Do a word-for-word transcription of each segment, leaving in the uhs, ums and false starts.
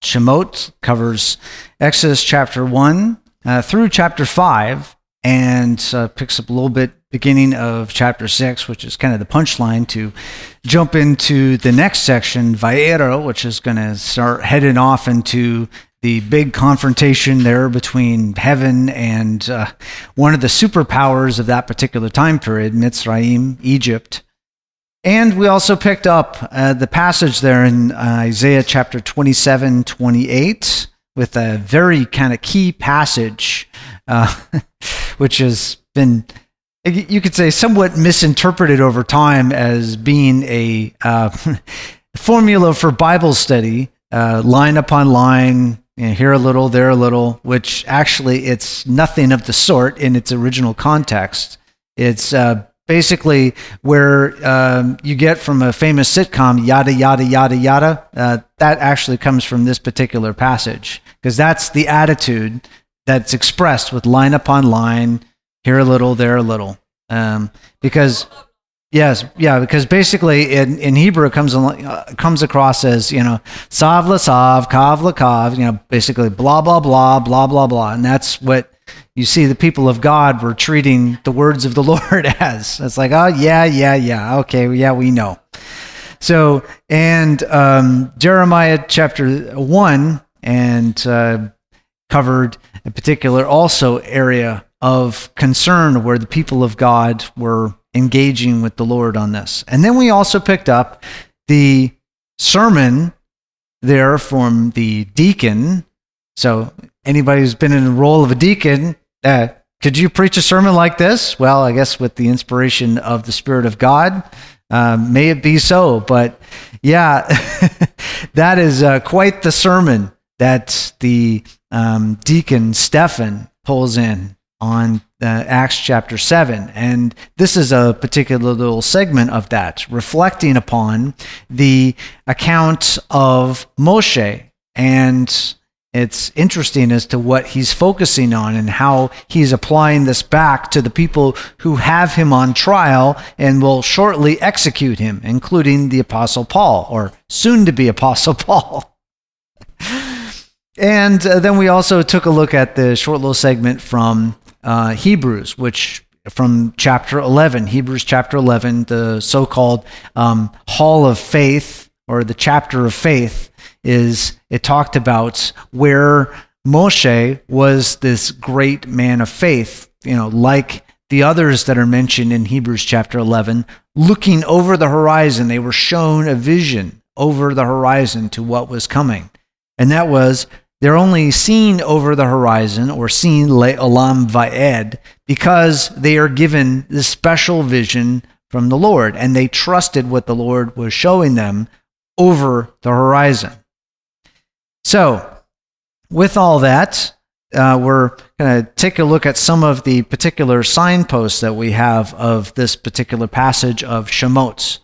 Shemot covers Exodus chapter one uh, through chapter five and uh, picks up a little bit beginning of chapter six, which is kind of the punchline to jump into the next section, Va'era, which is going to start heading off into the big confrontation there between heaven and uh, one of the superpowers of that particular time period, Mitzrayim, Egypt. And we also picked up uh, the passage there in uh, Isaiah chapter twenty-seven, twenty-eight with a very kind of key passage, uh, which has been, you could say, somewhat misinterpreted over time as being a uh, formula for Bible study, uh, line upon line, you know, here a little, there a little, which actually it's nothing of the sort in its original context. It's uh, Basically, where um, you get from a famous sitcom, yada, yada, yada, yada, uh, that actually comes from this particular passage, because that's the attitude that's expressed with line upon line, here a little, there a little. Um, because, yes, yeah, because basically in, in Hebrew it comes, uh, comes across as, you know, sav la sav, kav la kav, you know, basically blah, blah, blah, blah, blah, blah. And that's what you see the people of God were treating the words of the Lord as. It's like, oh, yeah, yeah, yeah. Okay, yeah, we know. So, and um, Jeremiah chapter one and uh, covered a particular also area of concern where the people of God were engaging with the Lord on this. And then we also picked up the sermon there from the deacon. So anybody who's been in the role of a deacon, uh, could you preach a sermon like this? Well, I guess with the inspiration of the Spirit of God, um, may it be so. But yeah, that is uh, quite the sermon that the um, deacon Stephen pulls in on uh, Acts chapter seven. And this is a particular little segment of that, reflecting upon the account of Moshe. And it's interesting as to what he's focusing on and how he's applying this back to the people who have him on trial and will shortly execute him, including the Apostle Paul, or soon-to-be Apostle Paul. And uh, then we also took a look at the short little segment from uh, Hebrews, which from chapter eleven, Hebrews chapter eleven, the so-called um, Hall of Faith, or the chapter of faith, is it talked about where Moshe was this great man of faith, you know, like the others that are mentioned in Hebrews chapter eleven, looking over the horizon. They were shown a vision over the horizon to what was coming. And that was, they're only seen over the horizon, or seen le'olam va'ed, because they are given this special vision from the Lord, and they trusted what the Lord was showing them over the horizon. So, with all that, uh, we're going to take a look at some of the particular signposts that we have of this particular passage of Shemot,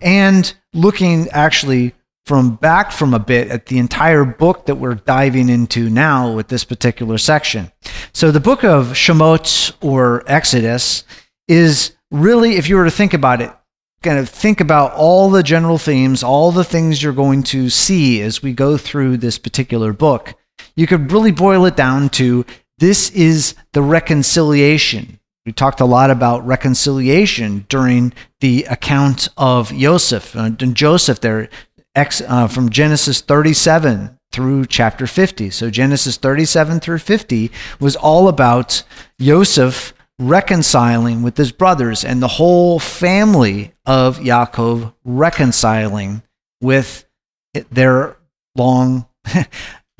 and looking actually from back from a bit at the entire book that we're diving into now with this particular section. So the book of Shemot, or Exodus, is really, if you were to think about it, kind of think about all the general themes, all the things you're going to see as we go through this particular book, you could really boil it down to, this is the reconciliation. We talked a lot about reconciliation during the account of Yosef, and Joseph there, ex, uh, from Genesis thirty-seven through chapter fifty. So Genesis thirty-seven through fifty was all about Yosef reconciling with his brothers and the whole family of Yaakov reconciling with their long,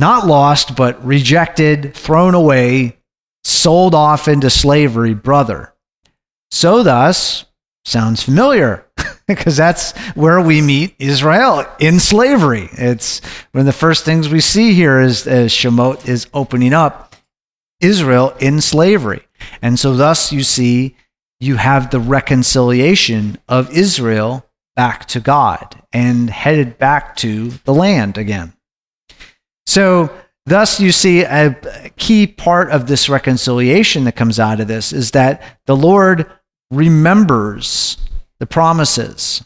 not lost, but rejected, thrown away, sold off into slavery brother. So thus, sounds familiar. because that's where we meet Israel in slavery. It's one of the first things we see here is as Shemot is opening up Israel in slavery. And so thus you see you have the reconciliation of Israel back to God and headed back to the land again. So thus you see a key part of this reconciliation that comes out of this is that the Lord remembers the promises,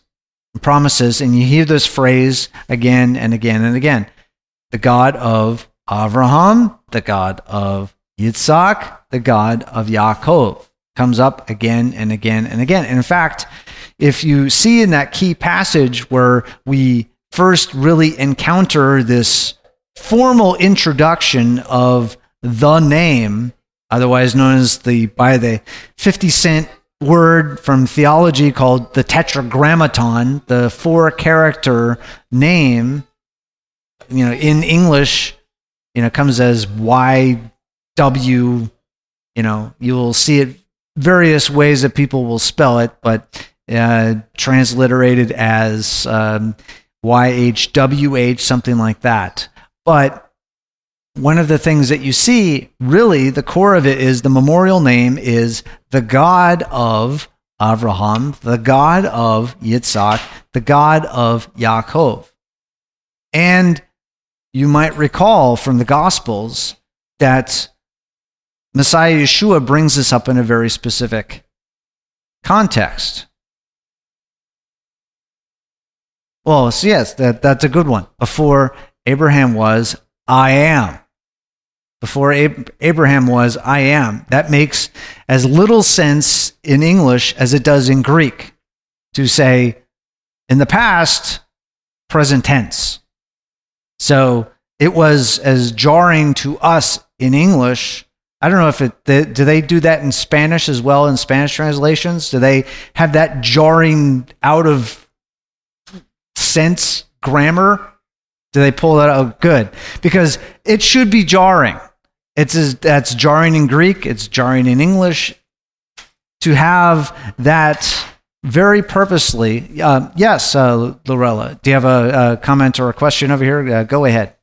the promises, and you hear this phrase again and again and again. The God of Avraham, the God of Yitzhak, the God of Yaakov comes up again and again and again. And in fact, if you see in that key passage where we first really encounter this formal introduction of the name, otherwise known as the by the fifty cent word from theology called the Tetragrammaton, the four-character name, you know, in English, you know, comes as Y W, you know, you will see it various ways that people will spell it, but uh, transliterated as um, Y H W H, something like that. But one of the things that you see, really, the core of it is the memorial name is the God of Avraham, the God of Yitzhak, the God of Yaakov. And you might recall from the Gospels that Messiah Yeshua brings this up in a very specific context. Well, so yes, that, that's a good one. Before Abraham was, I am. Before Ab- Abraham was, I am. That makes as little sense in English as it does in Greek to say, in the past, present tense. So it was as jarring to us in English. I don't know if it, they, do they do that in Spanish as well, in Spanish translations? Do they have that jarring out of sense grammar? Do they pull that out? Oh, good. Because it should be jarring. It's as, that's jarring in Greek. It's jarring in English. To have that very purposely. Uh, yes, uh, Lorella, do you have a, a comment or a question over here? Uh, go ahead.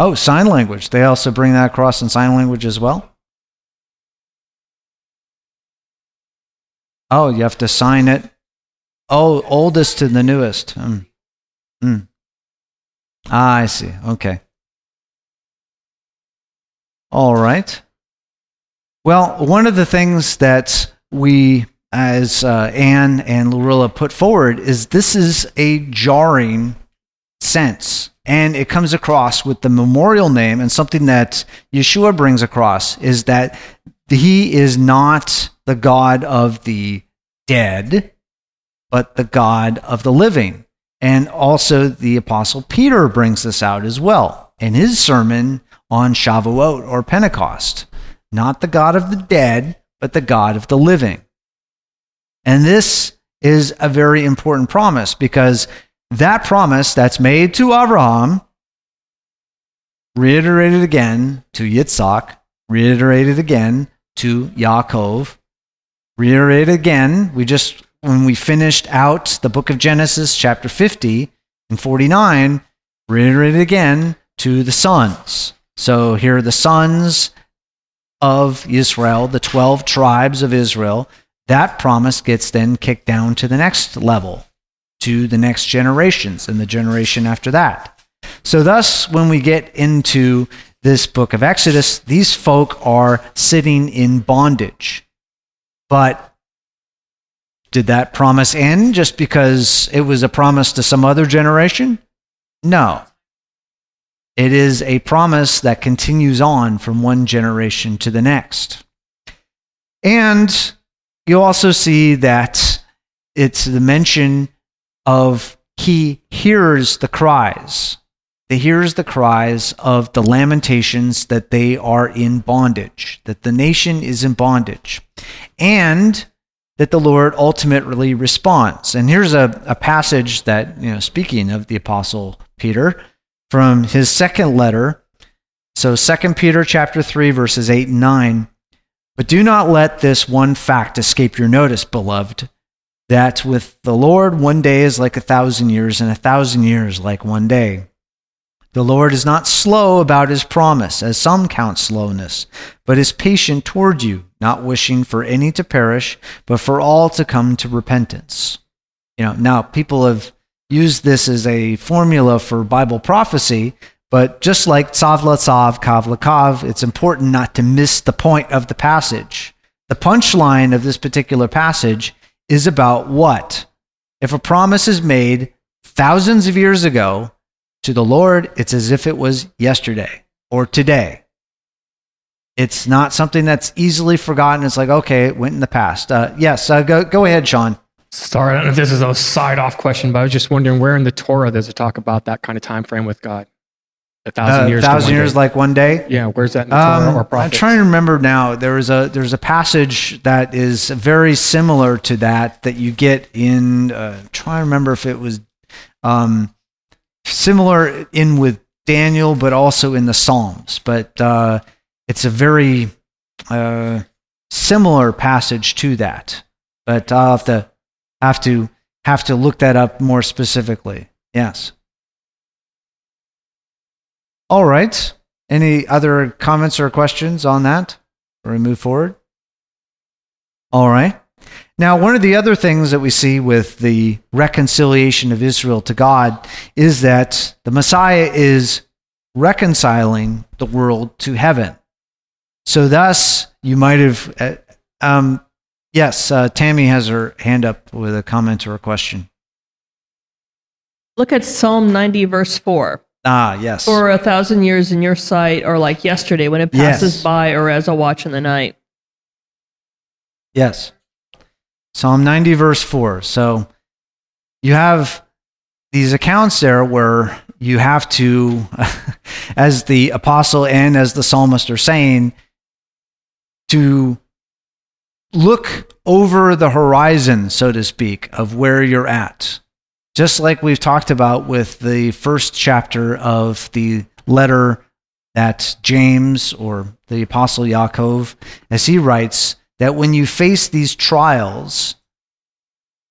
Oh, sign language. They also bring that across in sign language as well. Oh, you have to sign it. Oh, oldest to the newest. Mm. Mm. Ah, I see. Okay. All right. Well, one of the things that we, as uh, Anne and Lorilla put forward, is this is a jarring sense, and it comes across with the memorial name, and something that Yeshua brings across is that he is not the God of the dead, but the God of the living. And also the Apostle Peter brings this out as well in his sermon on Shavuot or Pentecost. Not the God of the dead, but the God of the living. And this is a very important promise, because that promise that's made to Abraham, reiterated again to Yitzhak, reiterated again to Yaakov, reiterated again, we just... when we finished out the book of Genesis, chapter fifty and forty-nine, reiterated again to the sons. So here are the sons of Israel, the twelve tribes of Israel. That promise gets then kicked down to the next level, to the next generations and the generation after that. So thus, when we get into this book of Exodus, these folk are sitting in bondage. But did that promise end just because it was a promise to some other generation? No. It is a promise that continues on from one generation to the next. And you also see that it's the mention of he hears the cries. He hears the cries of the lamentations that they are in bondage, that the nation is in bondage. And that the Lord ultimately responds. And here's a, a passage that, you know, speaking of the Apostle Peter, from his second letter, so Second Peter chapter three, verses eight and nine, But do not let this one fact escape your notice, beloved, that with the Lord one day is like a thousand years, and a thousand years like one day. The Lord is not slow about his promise, as some count slowness, but is patient toward you, not wishing for any to perish, but for all to come to repentance. You know, now people have used this as a formula for Bible prophecy, but just like tzav latzav, kav lakav, it's important not to miss the point of the passage. The punchline of this particular passage is about what? If a promise is made thousands of years ago to the Lord, it's as if it was yesterday or today. It's not something that's easily forgotten. It's like, okay, it went in the past. Uh, yes, uh, go, go ahead, Sean. Sorry, I don't know if this is a side-off question, but I was just wondering where in the Torah does it talk about that kind of time frame with God? A thousand uh, years, thousand years like one day. Yeah, where's that in the Torah um, or prophets? I'm trying to remember now. There is a there's a passage that is very similar to that that you get in. Uh, trying to remember if it was um, similar in with Daniel, but also in the Psalms. But uh, it's a very uh, similar passage to that. But I'll have to have to have to look that up more specifically. Yes. All right. Any other comments or questions on that? Or we move forward? All right. Now, one of the other things that we see with the reconciliation of Israel to God is that the Messiah is reconciling the world to heaven. So thus, you might have... Uh, um, yes, uh, Tammy has her hand up with a comment or a question. Look at Psalm ninety, verse four. Ah, yes. For a thousand years in your sight, or like yesterday when it passes yes. by, or as a watch in the night. Yes. Psalm ninety, verse four. So you have these accounts there where you have to, as the apostle and as the psalmist are saying, to look over the horizon, so to speak, of where you're at. Just like we've talked about with the first chapter of the letter that James or the Apostle Yaakov, as he writes, that when you face these trials,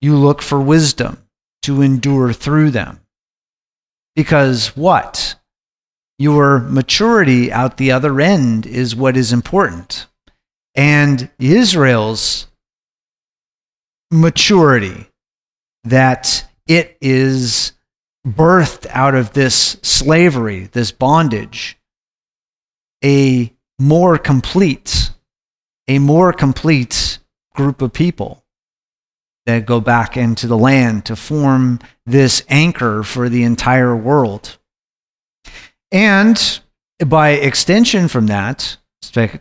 you look for wisdom to endure through them. Because what? Your maturity out the other end is what is important. And Israel's maturity that it is birthed out of this slavery, this bondage, a more complete, a more complete group of people that go back into the land to form this anchor for the entire world. And by extension from that,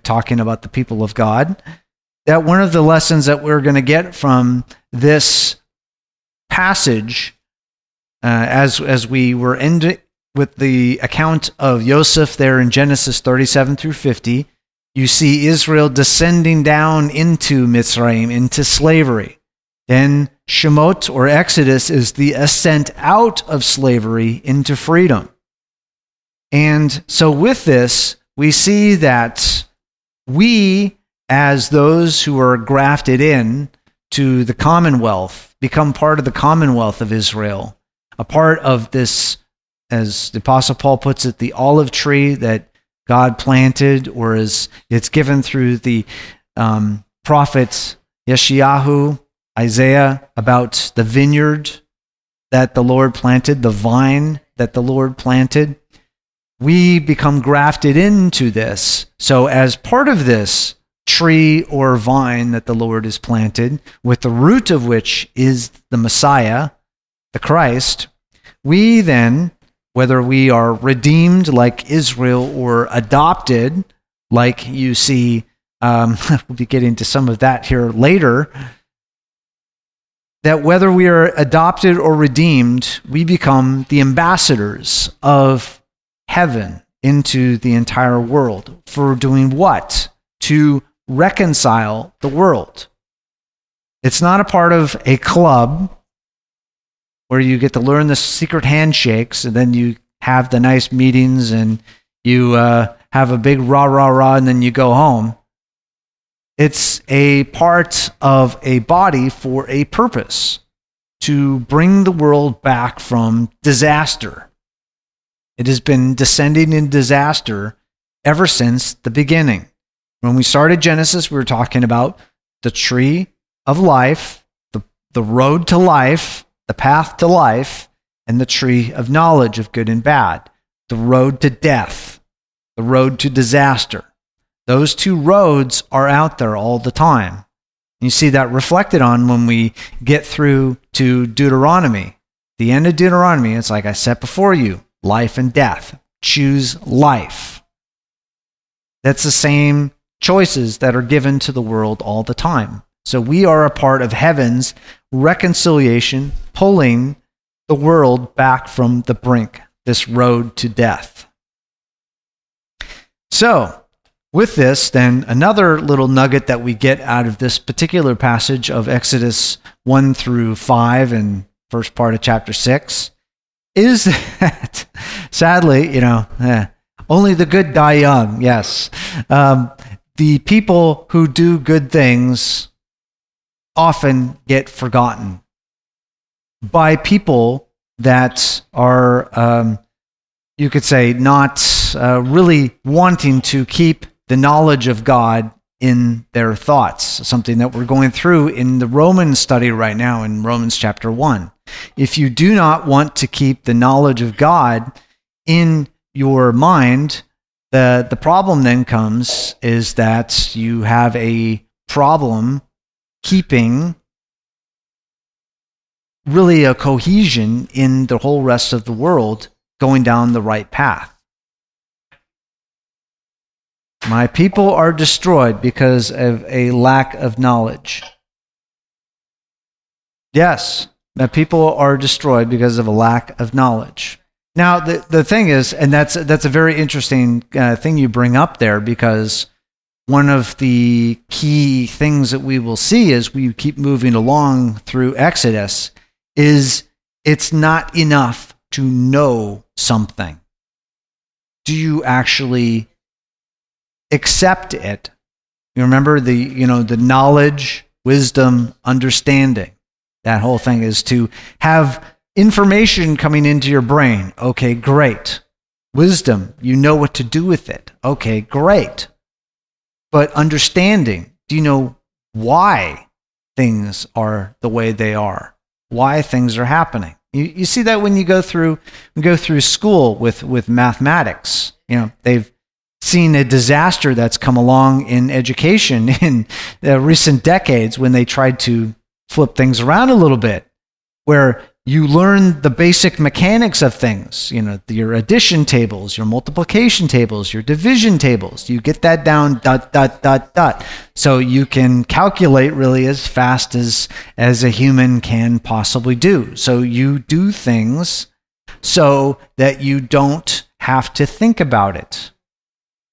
talking about the people of God, that one of the lessons that we're going to get from this passage, uh, as as we were ending with the account of Yosef there in Genesis thirty-seven through fifty, you see Israel descending down into Mitzrayim, into slavery. Then Shemot or Exodus is the ascent out of slavery into freedom. And so with this, we see that we, as those who are grafted in to the commonwealth, become part of the commonwealth of Israel, a part of this, as the Apostle Paul puts it, the olive tree that God planted, or is it's given through the um, prophets Yeshayahu, Isaiah, about the vineyard that the Lord planted, the vine that the Lord planted. We become grafted into this. So as part of this tree or vine that the Lord has planted, with the root of which is the Messiah, the Christ, we then, whether we are redeemed like Israel or adopted, like you see, um, we'll be getting to some of that here later, that whether we are adopted or redeemed, we become the ambassadors of heaven into the entire world. For doing what? To reconcile the world. It's not a part of a club where you get to learn the secret handshakes and then you have the nice meetings and you uh, have a big rah, rah, rah, and then you go home. It's a part of a body for a purpose, to bring the world back from disaster. It has been descending in disaster ever since the beginning. When we started Genesis, we were talking about the tree of life, the, the road to life, the path to life, and the tree of knowledge of good and bad, the road to death, the road to disaster. Those two roads are out there all the time. You see that reflected on when we get through to Deuteronomy. The end of Deuteronomy, it's like I set before you, life and death. Choose life. That's the same choices that are given to the world all the time. So we are a part of heaven's reconciliation, pulling the world back from the brink, this road to death. So, with this, then, another little nugget that we get out of this particular passage of Exodus one through five and first part of chapter six is that, sadly, you know, eh, only the good die young, yes. Um, the people who do good things often get forgotten by people that are, um, you could say, not uh, really wanting to keep the knowledge of God in their thoughts, something that we're going through in the Romans study right now in Romans chapter one. If you do not want to keep the knowledge of God in your mind, the, the problem then comes is that you have a problem keeping really a cohesion in the whole rest of the world going down the right path. My people are destroyed because of a lack of knowledge. Yes, that people are destroyed because of a lack of knowledge. Now, the, the thing is, and that's that's a very interesting uh, thing you bring up there, because one of the key things that we will see as we keep moving along through Exodus is it's not enough to know something. Do you actually accept it? You remember the, you know, the knowledge, wisdom, understanding. That whole thing is to have information coming into your brain. Okay, great. Wisdom, you know what to do with it. Okay, great. But understanding, do you know why things are the way they are? Why things are happening? You, you see that when you go through go through school with, with mathematics. You know, they've seen a disaster that's come along in education in the recent decades when they tried to flip things around a little bit, where you learn the basic mechanics of things, you know, your addition tables, your multiplication tables, your division tables. You get that down, dot, dot, dot, dot. So you can calculate really as fast as, as a human can possibly do. So you do things so that you don't have to think about it.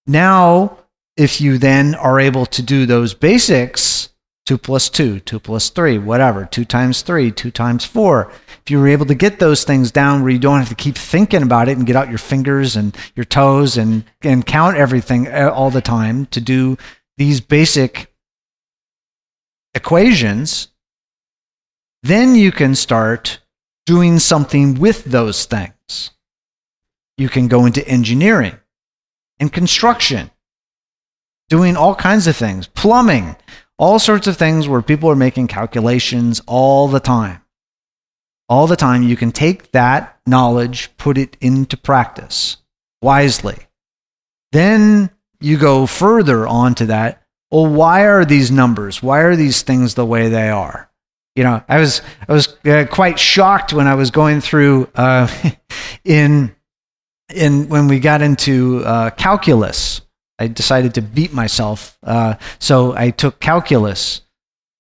Now, if you then are able to do those basics, two plus two, two plus three, whatever, two times three, two times four, if you were able to get those things down where you don't have to keep thinking about it and get out your fingers and your toes and, and count everything all the time to do these basic equations, then you can start doing something with those things. You can go into engineering and construction, doing all kinds of things, plumbing, all sorts of things where people are making calculations all the time. All the time, you can take that knowledge, put it into practice wisely. Then you go further onto that. Well, why are these numbers? Why are these things the way they are? You know, I was I was uh, quite shocked when I was going through uh, in. And when we got into uh, calculus, I decided to beat myself. Uh, so I took calculus,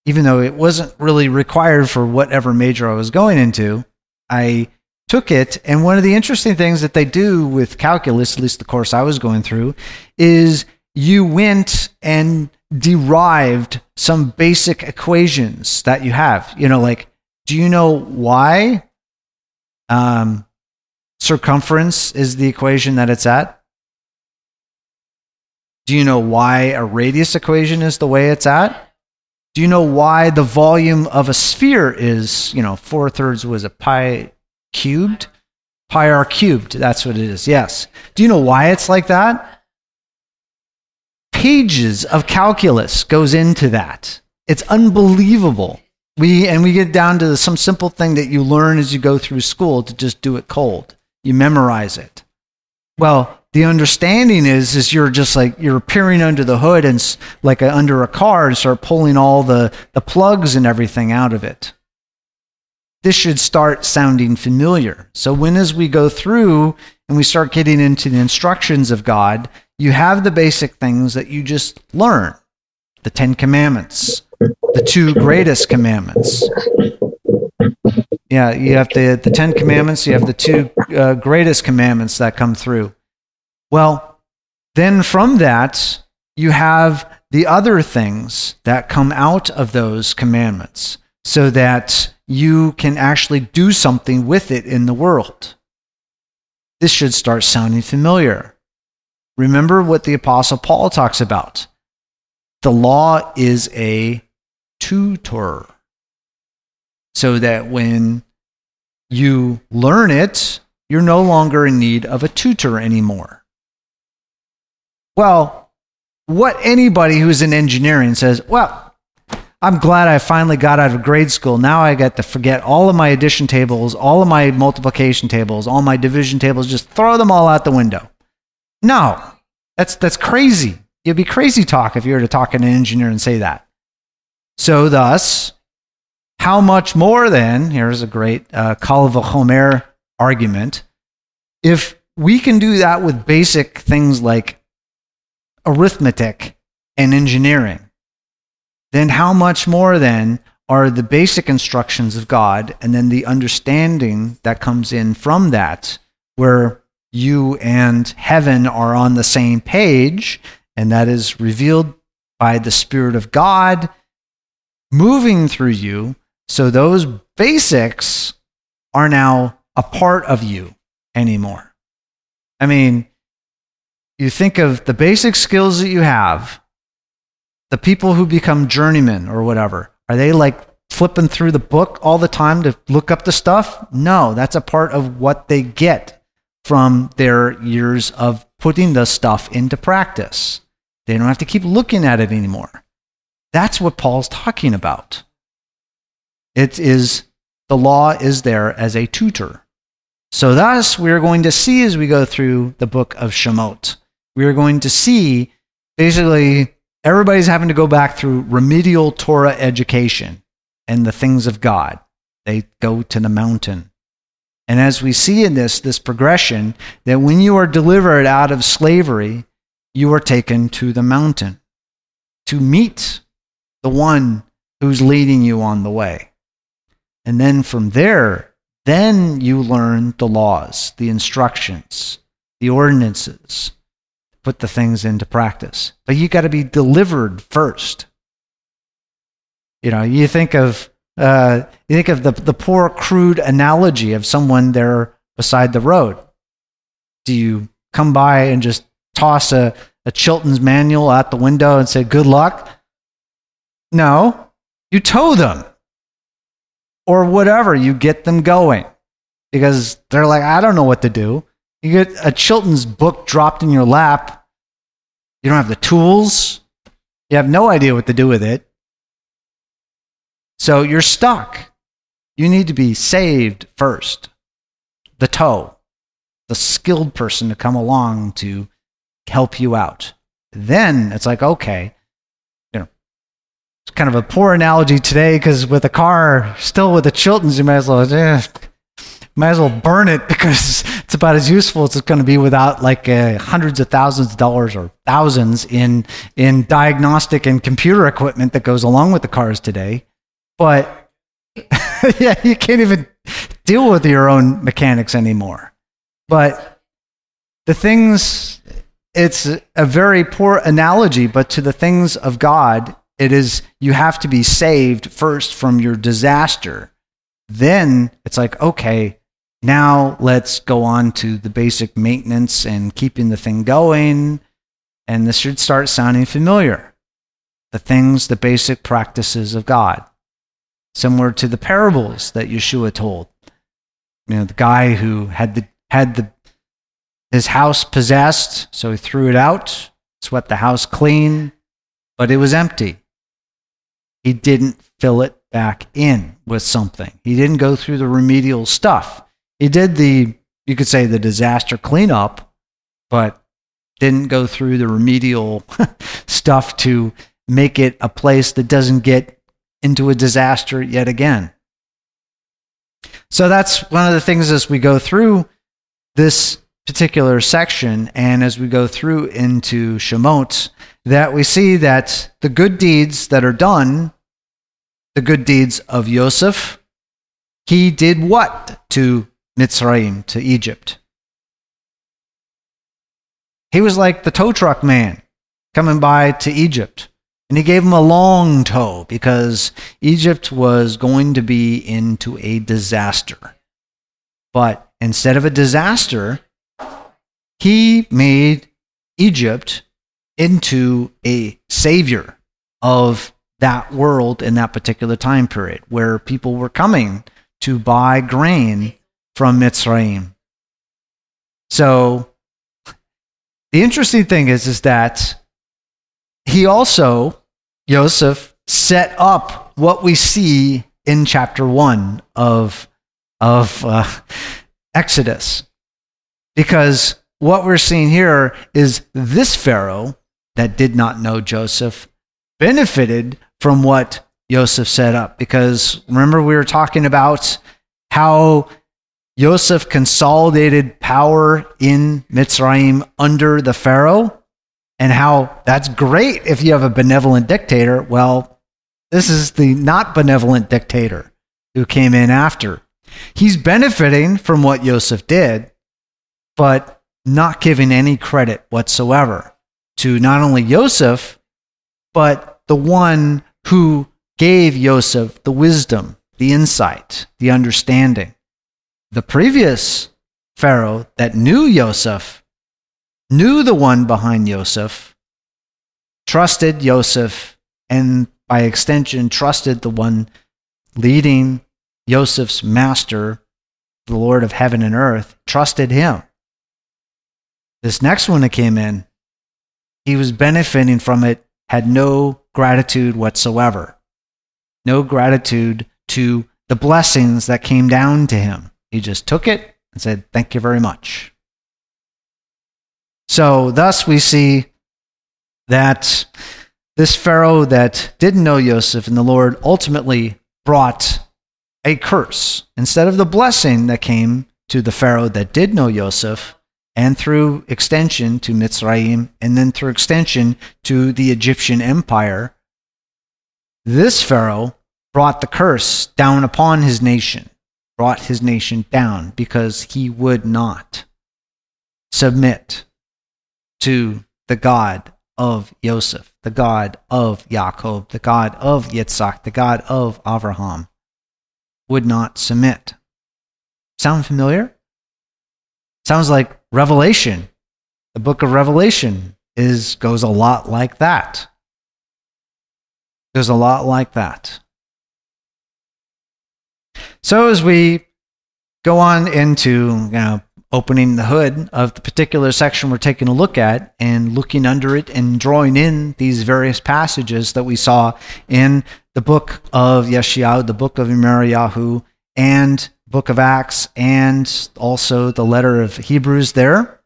even though it wasn't really required for whatever major I was going into. I took it, and one of the interesting things that they do with calculus, at least the course I was going through, is you went and derived some basic equations that you have. You know, like, do you know why? Um. Circumference is the equation that it's at. Do you know why a radius equation is the way it's at? Do you know why the volume of a sphere is, you know, four-thirds was a pi cubed? Pi r cubed, that's what it is, yes. Do you know why it's like that? Pages of calculus goes into that. It's unbelievable. We and we get down to some simple thing that you learn as you go through school to just do it cold. You memorize it. Well, the understanding is, is you're just like, you're peering under the hood and like a, under a car and start pulling all the, the plugs and everything out of it. This should start sounding familiar. So when as we go through and we start getting into the instructions of God, you have the basic things that you just learn. The Ten Commandments, the two greatest commandments. Yeah, you have the, the Ten Commandments, you have the two uh, greatest commandments that come through. Well, then from that, you have the other things that come out of those commandments so that you can actually do something with it in the world. This should start sounding familiar. Remember what the Apostle Paul talks about. The law is a tutor, so that when you learn it, you're no longer in need of a tutor anymore. Well, what anybody who's in engineering says, well, I'm glad I finally got out of grade school. Now I got to forget all of my addition tables, all of my multiplication tables, all my division tables, just throw them all out the window. No, that's that's crazy. It'd be crazy talk if you were to talk to an engineer and say that. So thus, how much more then, here's a great uh, Kal Vachomer argument, if we can do that with basic things like arithmetic and engineering, then how much more then are the basic instructions of God and then the understanding that comes in from that, where you and heaven are on the same page, and that is revealed by the Spirit of God moving through you, so those basics are now a part of you anymore. I mean, you think of the basic skills that you have, the people who become journeymen or whatever, are they like flipping through the book all the time to look up the stuff? No, that's a part of what they get from their years of putting the stuff into practice. They don't have to keep looking at it anymore. That's what Paul's talking about. It is, the law is there as a tutor. So thus, we're going to see as we go through the book of Shemot, we are going to see, basically, everybody's having to go back through remedial Torah education and the things of God. They go to the mountain. And as we see in this, this progression, that when you are delivered out of slavery, you are taken to the mountain to meet the one who's leading you on the way. And then from there, then you learn the laws, the instructions, the ordinances, put the things into practice. But you got to be delivered first. You know, you think of Uh, you think of the, the poor, crude analogy of someone there beside the road. Do you come by and just toss a, a Chilton's manual out the window and say, good luck? No, you tow them or whatever. You get them going because they're like, I don't know what to do. You get a Chilton's book dropped in your lap. You don't have the tools. You have no idea what to do with it. So you're stuck. You need to be saved first. The toe, the skilled person to come along to help you out. Then it's like, okay, you know, it's kind of a poor analogy today because with a car, still with the Chiltons, you might as well, eh, might as well burn it because it's about as useful as it's going to be without like uh, hundreds of thousands of dollars or thousands in in diagnostic and computer equipment that goes along with the cars today. But yeah, you can't even deal with your own mechanics anymore. But the things, it's a very poor analogy, but to the things of God, it is, you have to be saved first from your disaster. Then it's like, okay, now let's go on to the basic maintenance and keeping the thing going. And this should start sounding familiar. The things, the basic practices of God. Similar to the parables that Yeshua told. You know, the guy who had the had the his house possessed, so he threw it out, swept the house clean, but it was empty. He didn't fill it back in with something. He didn't go through the remedial stuff. He did the, you could say, the disaster cleanup, but didn't go through the remedial stuff to make it a place that doesn't get into a disaster yet again. So that's one of the things as we go through this particular section, and as we go through into Shemot, that we see that the good deeds that are done, the good deeds of Yosef, he did what to Mitzrayim, to Egypt? He was like the tow truck man coming by to Egypt. And he gave him a long tow because Egypt was going to be into a disaster. But instead of a disaster, he made Egypt into a savior of that world in that particular time period, where people were coming to buy grain from Mitzrayim. So the interesting thing is, is that he also, Yosef, set up what we see in chapter one of, of uh, Exodus. Because what we're seeing here is this Pharaoh that did not know Joseph benefited from what Yosef set up. Because remember, we were talking about how Yosef consolidated power in Mitzrayim under the Pharaoh, and how that's great if you have a benevolent dictator. Well, this is the not benevolent dictator who came in after. He's benefiting from what Yosef did, but not giving any credit whatsoever to not only Yosef, but the one who gave Yosef the wisdom, the insight, the understanding. The previous Pharaoh that knew Yosef, knew the one behind Yosef, trusted Yosef, and by extension, trusted the one leading Yosef's master, the Lord of heaven and earth, trusted him. This next one that came in, he was benefiting from it, had no gratitude whatsoever. No gratitude to the blessings that came down to him. He just took it and said, thank you very much. So thus we see that this Pharaoh that didn't know Yosef and the Lord ultimately brought a curse. Instead of the blessing that came to the Pharaoh that did know Yosef, and through extension to Mitzrayim, and then through extension to the Egyptian empire, this Pharaoh brought the curse down upon his nation, brought his nation down, because he would not submit to the God of Yosef, the God of Yaakov, the God of Yitzhak, the God of Avraham, would not submit. Sound familiar? Sounds like Revelation. The book of Revelation is goes a lot like that. Goes a lot like that. So as we go on into, you know, opening the hood of the particular section we're taking a look at and looking under it and drawing in these various passages that we saw in the book of Yeshayahu, the book of Yirmeyahu, and book of Acts, and also the letter of Hebrews there.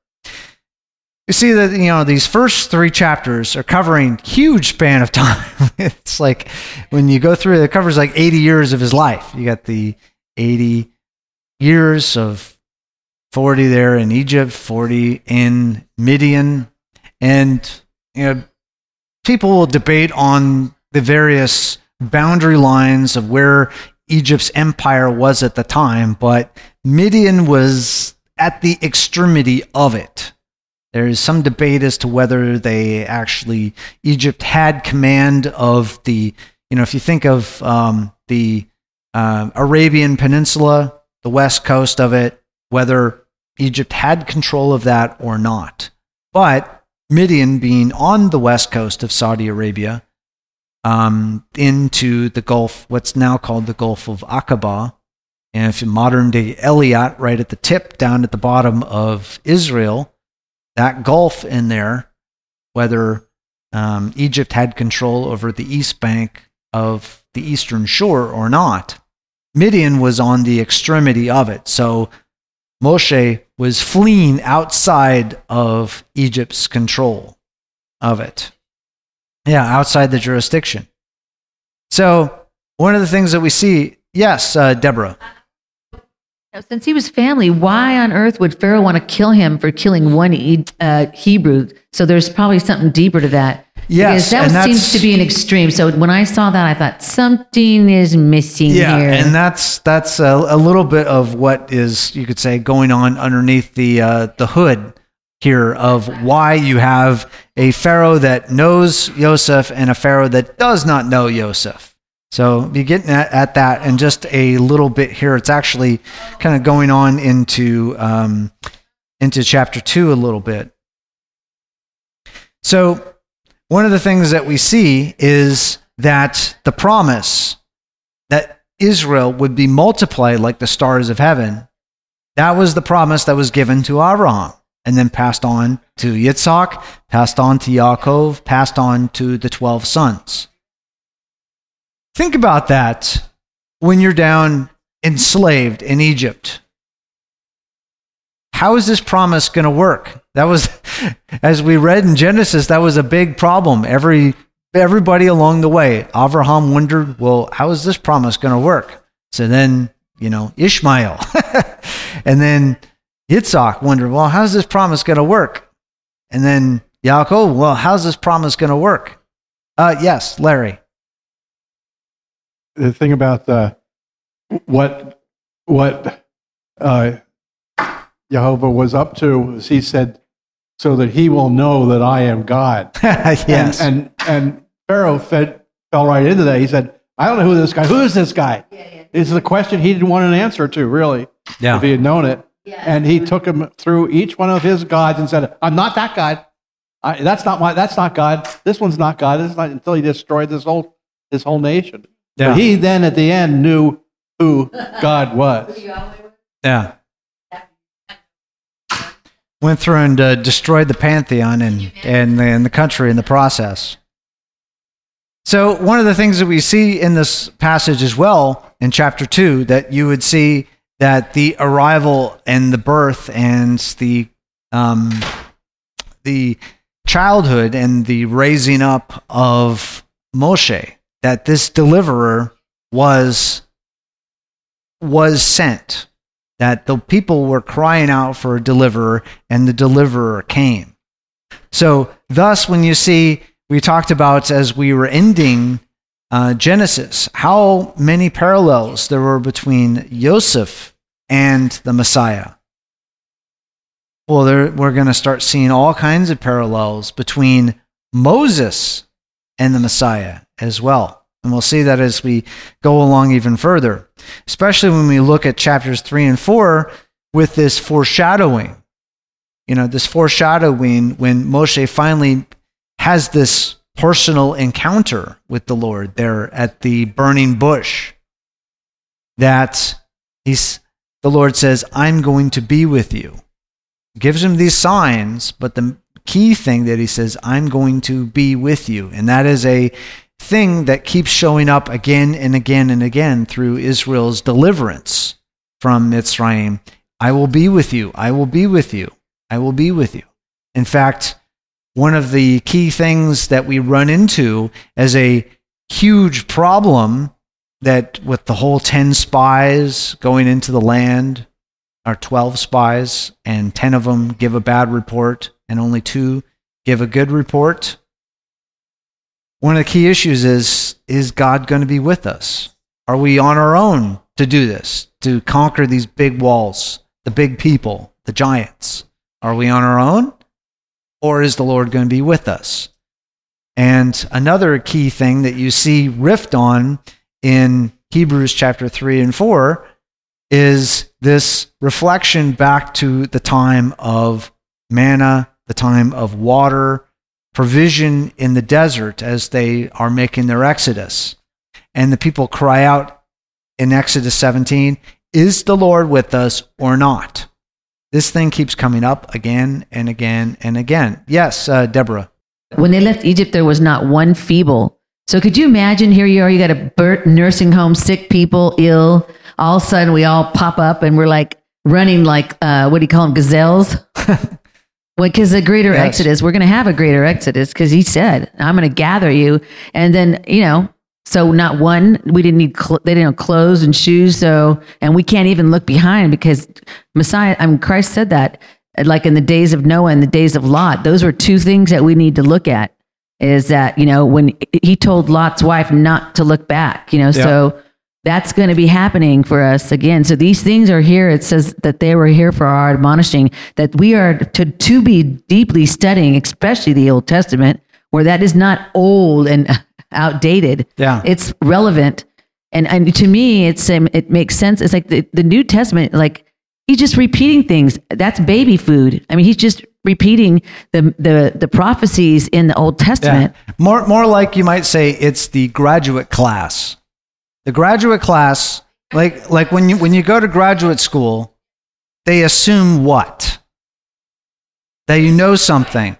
You see that, you know, these first three chapters are covering huge span of time. It's like when you go through, it covers like eighty years of his life. You got the eighty years of forty there in Egypt, forty in Midian. And, you know, people will debate on the various boundary lines of where Egypt's empire was at the time, but Midian was at the extremity of it. There is some debate as to whether they actually, Egypt had command of the, you know, if you think of um, the uh, Arabian Peninsula, the west coast of it, whether Egypt had control of that or not. But Midian being on the west coast of Saudi Arabia, um, into the Gulf, what's now called the Gulf of Aqaba, and if modern-day Eilat, right at the tip, down at the bottom of Israel, that gulf in there, whether um, Egypt had control over the east bank of the eastern shore or not, Midian was on the extremity of it. So Moshe was fleeing outside of Egypt's control of it. Yeah, outside the jurisdiction. So one of the things that we see, yes, uh, Deborah. Since he was family, why on earth would Pharaoh want to kill him for killing one uh, Hebrew? So there's probably something deeper to that. Yes, because that seems to be an extreme. So when I saw that, I thought something is missing yeah, here. Yeah, and that's that's a, a little bit of what is, you could say, going on underneath the uh, the hood here of why you have a Pharaoh that knows Yosef and a Pharaoh that does not know Yosef. So you're getting at, at that, and just a little bit here. It's actually kind of going on into um, into chapter two a little bit. So. One of the things that we see is that the promise that Israel would be multiplied like the stars of heaven, that was the promise that was given to Avraham and then passed on to Yitzhak, passed on to Yaakov, passed on to the twelve sons. Think about that when you're down enslaved in Egypt. How is this promise going to work? That was, as we read in Genesis, that was a big problem. Every everybody along the way, Avraham wondered, well, how is this promise going to work? So then, you know, Ishmael. And then Yitzhak wondered, well, how's this promise going to work? And then Yaakov, well, how's this promise going to work? Uh, yes, Larry. The thing about uh, what, what, uh, Jehovah was up to, as he said, so that he will know that I am God. Yes. And and, and Pharaoh fed, fell right into that. He said, I don't know who this guy, who is this guy? Yeah, yeah. This is a question he didn't want an answer to, really, yeah. if he had known it. Yeah. And he took him through each one of his gods and said, I'm not that God. I, that's not my. That's not God. This one's not God. This is not, until he destroyed this whole, this whole nation. Yeah. But he then, at the end, knew who God was. Yeah. Went through and uh, destroyed the pantheon and, and, and the country in the process. So one of the things that we see in this passage as well, in chapter two, that you would see that the arrival and the birth and the um, the childhood and the raising up of Moshe, that this deliverer was was sent. That the people were crying out for a deliverer, and the deliverer came. So thus, when you see, we talked about as we were ending uh, Genesis, how many parallels there were between Yosef and the Messiah. Well, there, we're going to start seeing all kinds of parallels between Moses and the Messiah as well. And we'll see that as we go along even further, especially when we look at chapters three and four with this foreshadowing. You know, this foreshadowing when Moshe finally has this personal encounter with the Lord there at the burning bush, that he's, the Lord says, I'm going to be with you. Gives him these signs, but the key thing that he says, I'm going to be with you. And that is a thing that keeps showing up again and again and again through Israel's deliverance from Mitzrayim. I will be with you. I will be with you. I will be with you. In fact, one of the key things that we run into as a huge problem, that with the whole ten spies going into the land, or twelve spies, and ten of them give a bad report and only two give a good report. One of the key issues is, is God going to be with us? Are we on our own to do this, to conquer these big walls, the big people, the giants? Are we on our own? Or is the Lord going to be with us? And another key thing that you see riffed on in Hebrews chapter three and four is this reflection back to the time of manna the time of water, provision in the desert as they are making their exodus. And the people cry out in Exodus seventeen, "Is the Lord with us or not?" This thing keeps coming up again and again and again. Yes, uh, Deborah. When they left Egypt, there was not one feeble. So could you imagine, here you are, you got a burnt nursing home, sick people, ill. All of a sudden, we all pop up and we're like running like, uh, what do you call them, gazelles? Because well, a greater yes. exodus, we're going to have a greater exodus because he said, I'm going to gather you. And then, you know, so not one, we didn't need, cl- they didn't have clothes and shoes. So, and we can't even look behind because Messiah, I mean, Christ said that. Like in the days of Noah and the days of Lot, those were two things that we need to look at, is that, you know, when he told Lot's wife not to look back, you know, yep. so that's going to be happening for us again. So these things are here. It says that they were here for our admonishing, that we are to, to be deeply studying, especially the Old Testament, where that is not old and outdated. Yeah. It's relevant. And, and to me, it's, um, it makes sense. It's like the, the New Testament, like, he's just repeating things. That's baby food. I mean, he's just repeating the the, the prophecies in the Old Testament. Yeah. More more like you might say it's the graduate class. The graduate class, like like when you when you go to graduate school, they assume what? That you know something.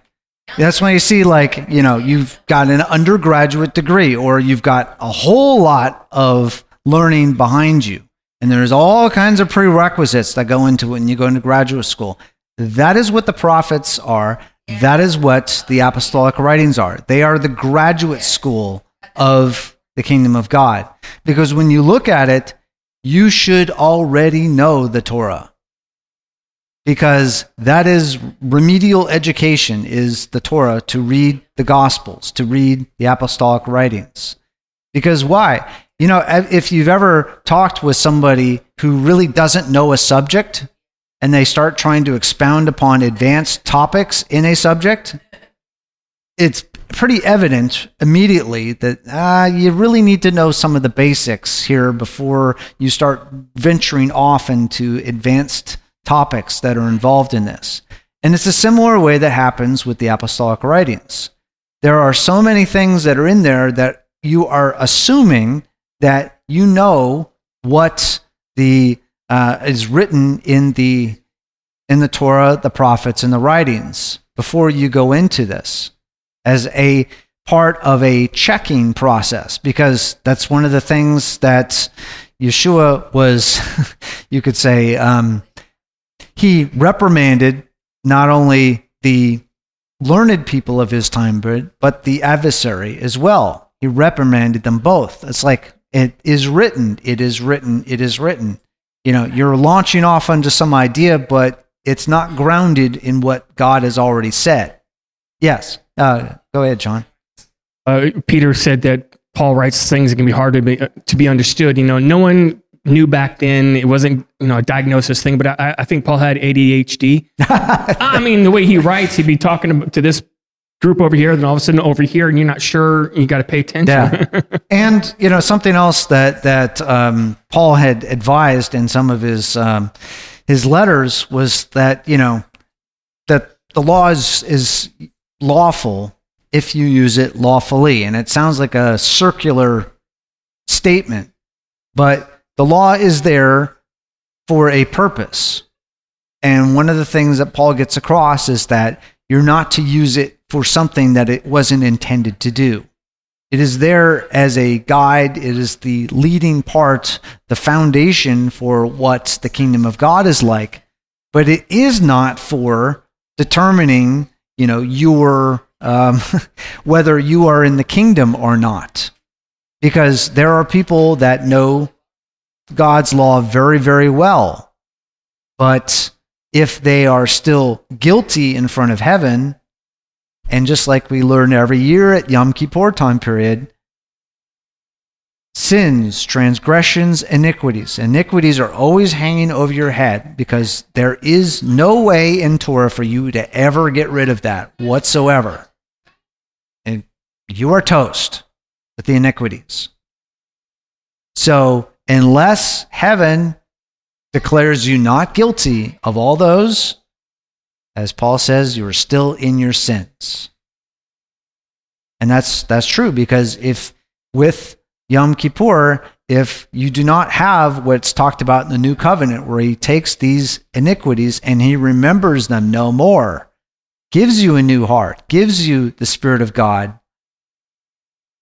That's when you see, like, you know, you've got an undergraduate degree or you've got a whole lot of learning behind you. And there's all kinds of prerequisites that go into it when you go into graduate school. That is what the prophets are. That is what the apostolic writings are. They are the graduate school of the kingdom of God. Because when you look at it, you should already know the Torah. Because that is remedial education, is the Torah, to read the Gospels, to read the apostolic writings. Because why? You know, if you've ever talked with somebody who really doesn't know a subject and they start trying to expound upon advanced topics in a subject, it's pretty evident immediately that uh, you really need to know some of the basics here before you start venturing off into advanced topics that are involved in this. And it's a similar way that happens with the apostolic writings. There are so many things that are in there that you are assuming that you know what the uh, is written in the in the Torah, the prophets, and the writings before you go into this as a part of a checking process, because that's one of the things that Yeshua was, you could say, um, he reprimanded not only the learned people of his time, but the adversary as well. He reprimanded them both. It's like, it is written, it is written, it is written. You know, you're launching off onto some idea, but it's not grounded in what God has already said. Yes. Uh, go ahead, John. Uh, Peter said that Paul writes things that can be hard to be, uh, to be understood. You know, no one knew back then. It wasn't, you know, a diagnosis thing, but I, I think Paul had A D H D. I mean, the way he writes, he'd be talking to this group over here, then all of a sudden over here, and you're not sure, you got to pay attention. Yeah. And, you know, something else that, that um, Paul had advised in some of his um, his letters was that, you know, that the law is, is lawful if you use it lawfully. And it sounds like a circular statement, but the law is there for a purpose. And one of the things that Paul gets across is that you're not to use it for something that it wasn't intended to do. It is there as a guide. It is the leading part, the foundation for what the kingdom of God is like, but it is not for determining, you know, your, um, whether you are in the kingdom or not, because there are people that know God's law very, very well, but if they are still guilty in front of heaven. And just like we learn every year at Yom Kippur time period, sins, transgressions, iniquities. Iniquities are always hanging over your head because there is no way in Torah for you to ever get rid of that whatsoever. And you are toast with the iniquities. So unless heaven declares you not guilty of all those, As Paul says, you are still in your sins. And that's that's true, because if with Yom Kippur, if you do not have what's talked about in the New Covenant, where he takes these iniquities and he remembers them no more, gives you a new heart, gives you the Spirit of God,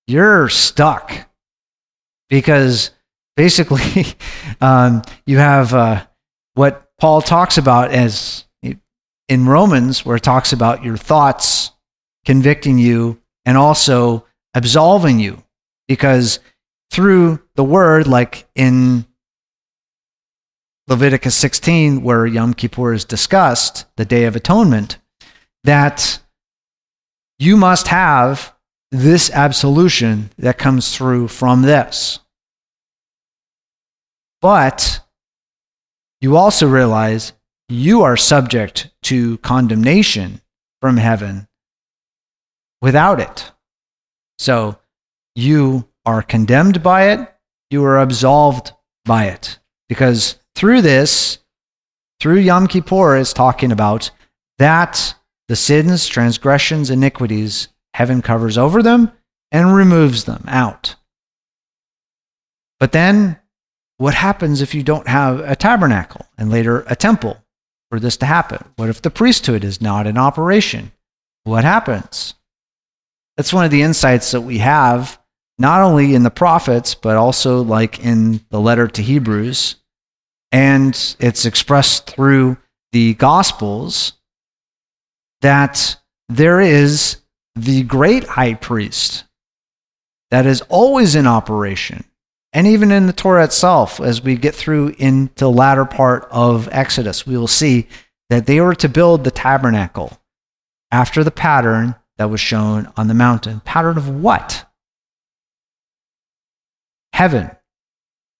you're stuck. Because basically, um, you have uh, what Paul talks about as in Romans, where it talks about your thoughts convicting you and also absolving you. Because through the word, like in Leviticus sixteen, where Yom Kippur is discussed, the Day of Atonement, that you must have this absolution that comes through from this. But you also realize you are subject to condemnation from heaven without it. So you are condemned by it, you are absolved by it. Because through this, through Yom Kippur, is talking about that the sins, transgressions, iniquities, heaven covers over them and removes them out. But then, what happens if you don't have a tabernacle and later a temple for this to happen? What if the priesthood is not in operation? What happens? That's one of the insights that we have, not only in the prophets, but also like in the letter to Hebrews. And it's expressed through the Gospels that there is the great high priest that is always in operation. And even in the Torah itself, as we get through into the latter part of Exodus, we will see that they were to build the tabernacle after the pattern that was shown on the mountain. Pattern of what? Heaven.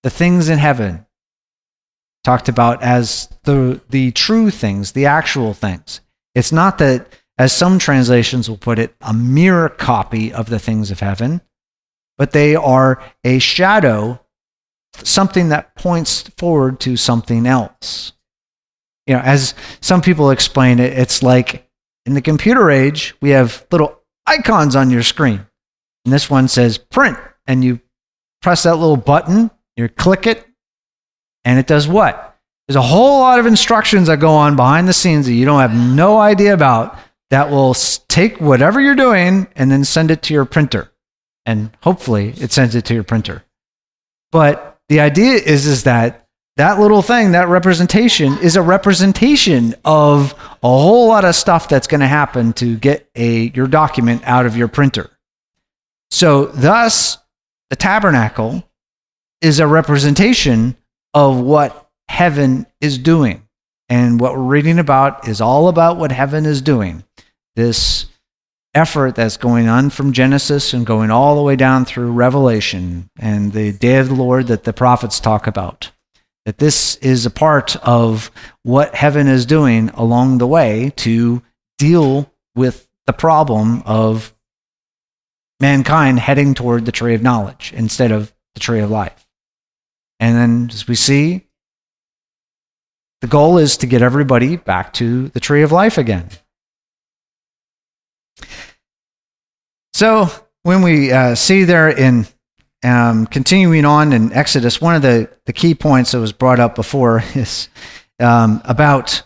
The things in heaven. Talked about as the, the true things, the actual things. It's not that, as some translations will put it, a mere copy of the things of heaven, but they are a shadow, something that points forward to something else. You know, as some people explain it, it's like in the computer age, we have little icons on your screen. And this one says print, and you press that little button, you click it, and it does what? There's a whole lot of instructions that go on behind the scenes that you don't have no idea about that will take whatever you're doing and then send it to your printer. And hopefully it sends it to your printer. But the idea is, is that that little thing, that representation, is a representation of a whole lot of stuff that's going to happen to get a your document out of your printer. So thus, the tabernacle is a representation of what heaven is doing. And what we're reading about is all about what heaven is doing. This effort that's going on from Genesis and going all the way down through Revelation and the day of the Lord that the prophets talk about. That this is a part of what heaven is doing along the way to deal with the problem of mankind heading toward the tree of knowledge instead of the tree of life. And then, as we see, the goal is to get everybody back to the tree of life again. So when we uh, see there in um, continuing on in Exodus, one of the, the key points that was brought up before is um, about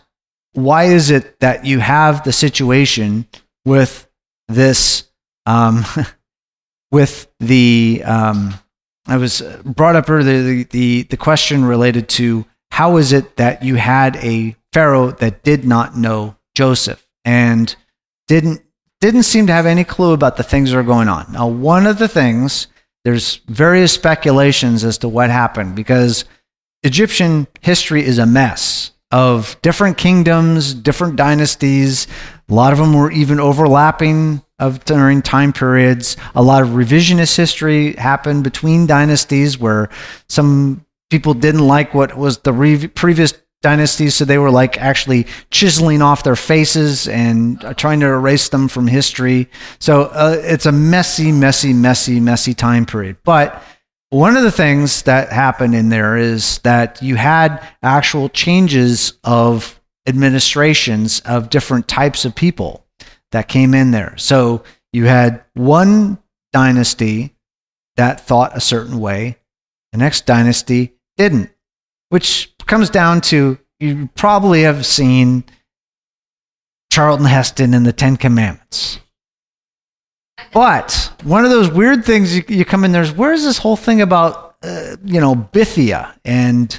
why is it that you have the situation with this, um, with the, um, I was brought up earlier, the, the, the question related to how is it that you had a Pharaoh that did not know Joseph and didn't didn't seem to have any clue about the things that are going on. Now, one of the things, there's various speculations as to what happened, because Egyptian history is a mess of different kingdoms, different dynasties. A lot of them were even overlapping of during time periods. A lot of revisionist history happened between dynasties where some people didn't like what was the re- previous dynasties, so they were like actually chiseling off their faces and trying to erase them from history. So uh, it's a messy, messy, messy, messy time period. But one of the things that happened in there is that you had actual changes of administrations of different types of people that came in there. So you had one dynasty that thought a certain way, the next dynasty didn't, which comes down to, you probably have seen Charlton Heston in the Ten Commandments. But one of those weird things you, you come in, there's, where's this whole thing about, uh, you know, Bithia and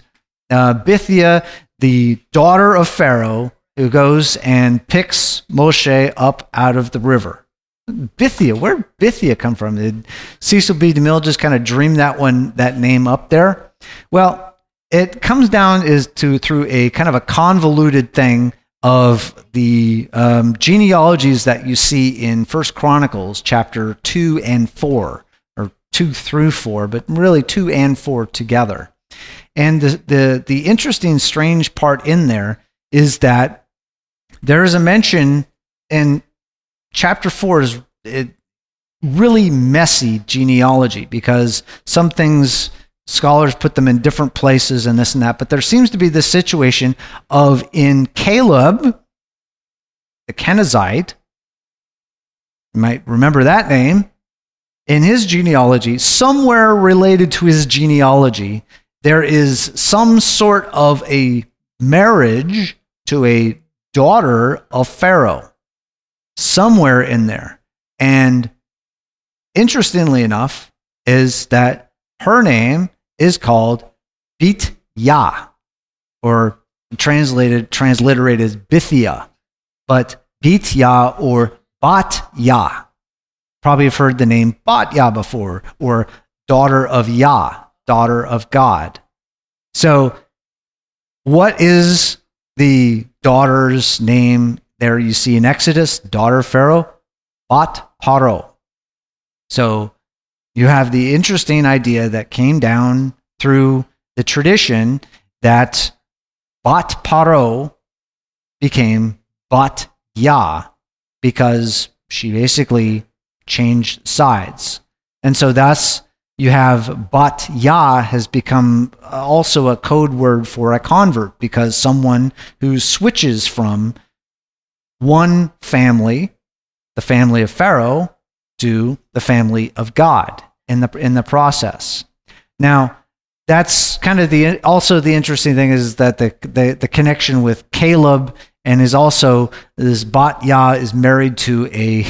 uh, Bithia, the daughter of Pharaoh, who goes and picks Moshe up out of the river. Bithia, where did Bithia come from? Did Cecil B. DeMille just kind of dream that one, that name up there? Well, it comes down is to through a kind of a convoluted thing of the um, genealogies that you see in First Chronicles chapter two and four, or two through four, but really two and four together. And the the, the interesting, strange part in there is that there is a mention in chapter four is it really messy genealogy, because some things scholars put them in different places and this and that, but there seems to be this situation of in Caleb, the Kenizzite, you might remember that name, in his genealogy, somewhere related to his genealogy, there is some sort of a marriage to a daughter of Pharaoh, somewhere in there. And interestingly enough, is that her name is called Bat Yah, or translated, transliterated as Bithia, but Bat Yah or Bat Yah. Probably have heard the name Bat Yah before, or daughter of Yah, daughter of God. So what is the daughter's name there you see in Exodus? Daughter of Pharaoh, Bat Paro. So you have the interesting idea that came down through the tradition that Bat Paro became Bat Yah because she basically changed sides. And so thus you have Bat Yah has become also a code word for a convert, because someone who switches from one family, the family of Pharaoh, to the family of God in the in the process. Now, that's kind of the also the interesting thing is that the the, the connection with Caleb, and is also this Bat Yah is married to a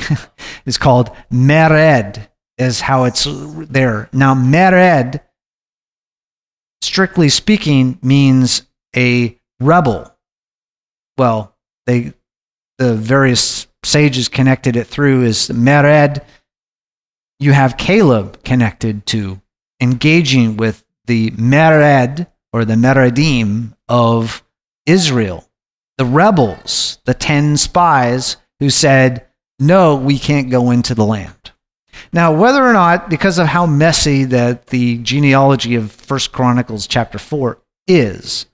is called Mered, is how it's there. Now, Mered, strictly speaking, means a rebel. Well, they the various sages connected it through is Mered. You have Caleb connected to engaging with the Mered, or the Meredim of Israel, the rebels, the ten spies who said, no, we can't go into the land. Now, whether or not, because of how messy that the genealogy of First Chronicles chapter four is,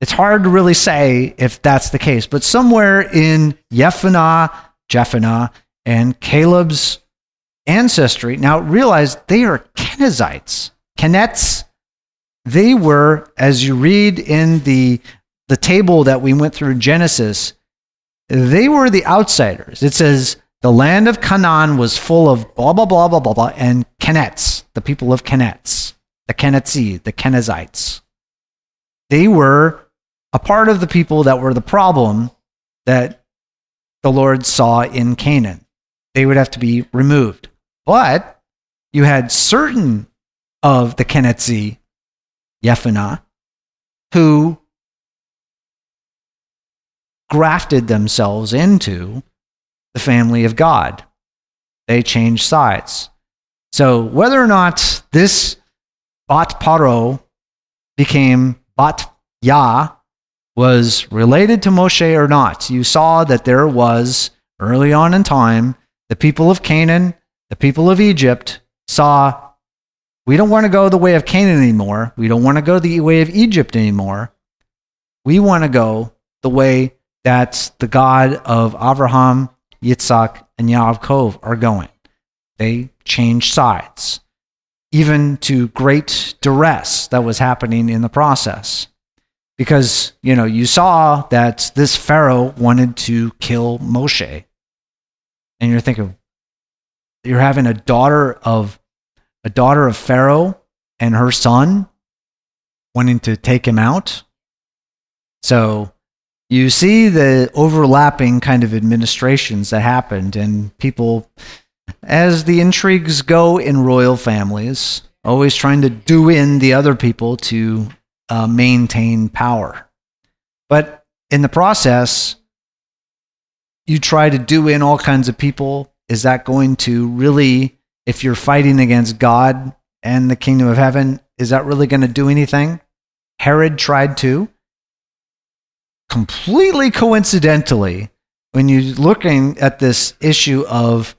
it's hard to really say if that's the case. But somewhere in Jephunneh, Jephunneh, and Caleb's ancestry. Now realize they are Kenizzites. Kenets, they were, as you read in the the table that we went through in Genesis, they were the outsiders. It says the land of Canaan was full of blah blah blah blah blah blah, and Kenets, the people of Kenets, the Kenetzi, the Kenizzites. They were a part of the people that were the problem that the Lord saw in Canaan. They would have to be removed. But you had certain of the Kenizzite, Jephunneh, who grafted themselves into the family of God. They changed sides. So whether or not this Bat Paro became Bat Yah was related to Moshe or not, you saw that there was, early on in time, the people of Canaan, the people of Egypt saw, we don't want to go the way of Canaan anymore. We don't want to go the way of Egypt anymore. We want to go the way that the God of Avraham, Yitzhak, and Yaakov are going. They changed sides, even to great duress that was happening in the process. Because, you know, you saw that this Pharaoh wanted to kill Moshe. And you're thinking, you're having a daughter of a daughter of Pharaoh and her son wanting to take him out. So you see the overlapping kind of administrations that happened, and people, as the intrigues go in royal families, always trying to do in the other people to uh, maintain power. But in the process, you try to do in all kinds of people. Is that going to really, if you're fighting against God and the kingdom of heaven, is that really going to do anything? Herod tried to. Completely coincidentally, when you're looking at this issue of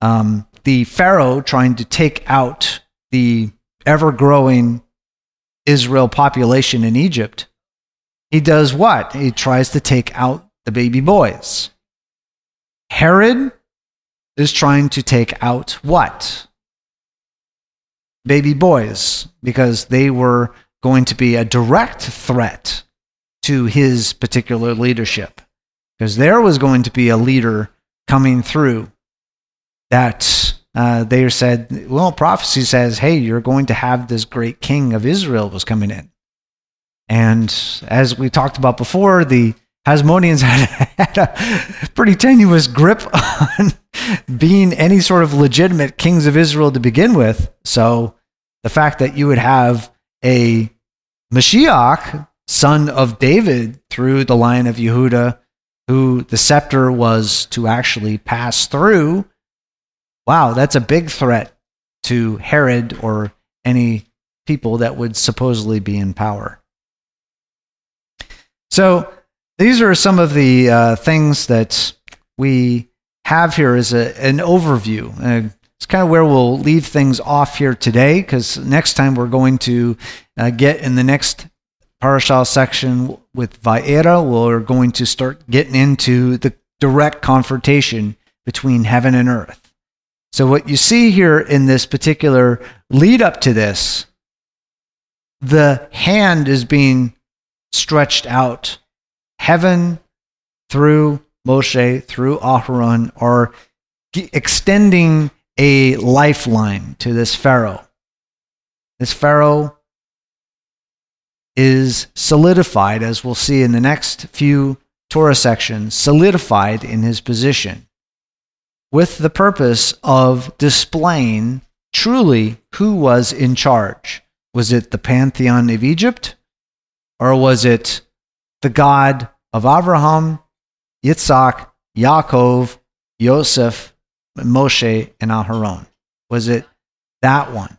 um, the Pharaoh trying to take out the ever-growing Israel population in Egypt, he does what? He tries to take out the baby boys. Herod is trying to take out what? Baby boys, because they were going to be a direct threat to his particular leadership, because there was going to be a leader coming through that uh, they said, well, prophecy says, hey, you're going to have this great king of Israel was coming in. And as we talked about before, the Hasmoneans had, had a pretty tenuous grip on being any sort of legitimate kings of Israel to begin with. So the fact that you would have a Mashiach, son of David through the line of Yehudah, who the scepter was to actually pass through, wow, that's a big threat to Herod or any people that would supposedly be in power. So these are some of the uh, things that we have here as a, an overview. Uh, it's kind of where we'll leave things off here today, because next time we're going to uh, get in the next Parashah section with Va'era, we're going to start getting into the direct confrontation between heaven and earth. So what you see here in this particular lead up to this, the hand is being stretched out. Heaven through Moshe, through Aharon, are extending a lifeline to this Pharaoh. This Pharaoh is solidified, as we'll see in the next few Torah sections, solidified in his position with the purpose of displaying truly who was in charge. Was it the pantheon of Egypt, or was it the God of Avraham, Yitzhak, Yaakov, Yosef, Moshe, and Aharon? Was it that one?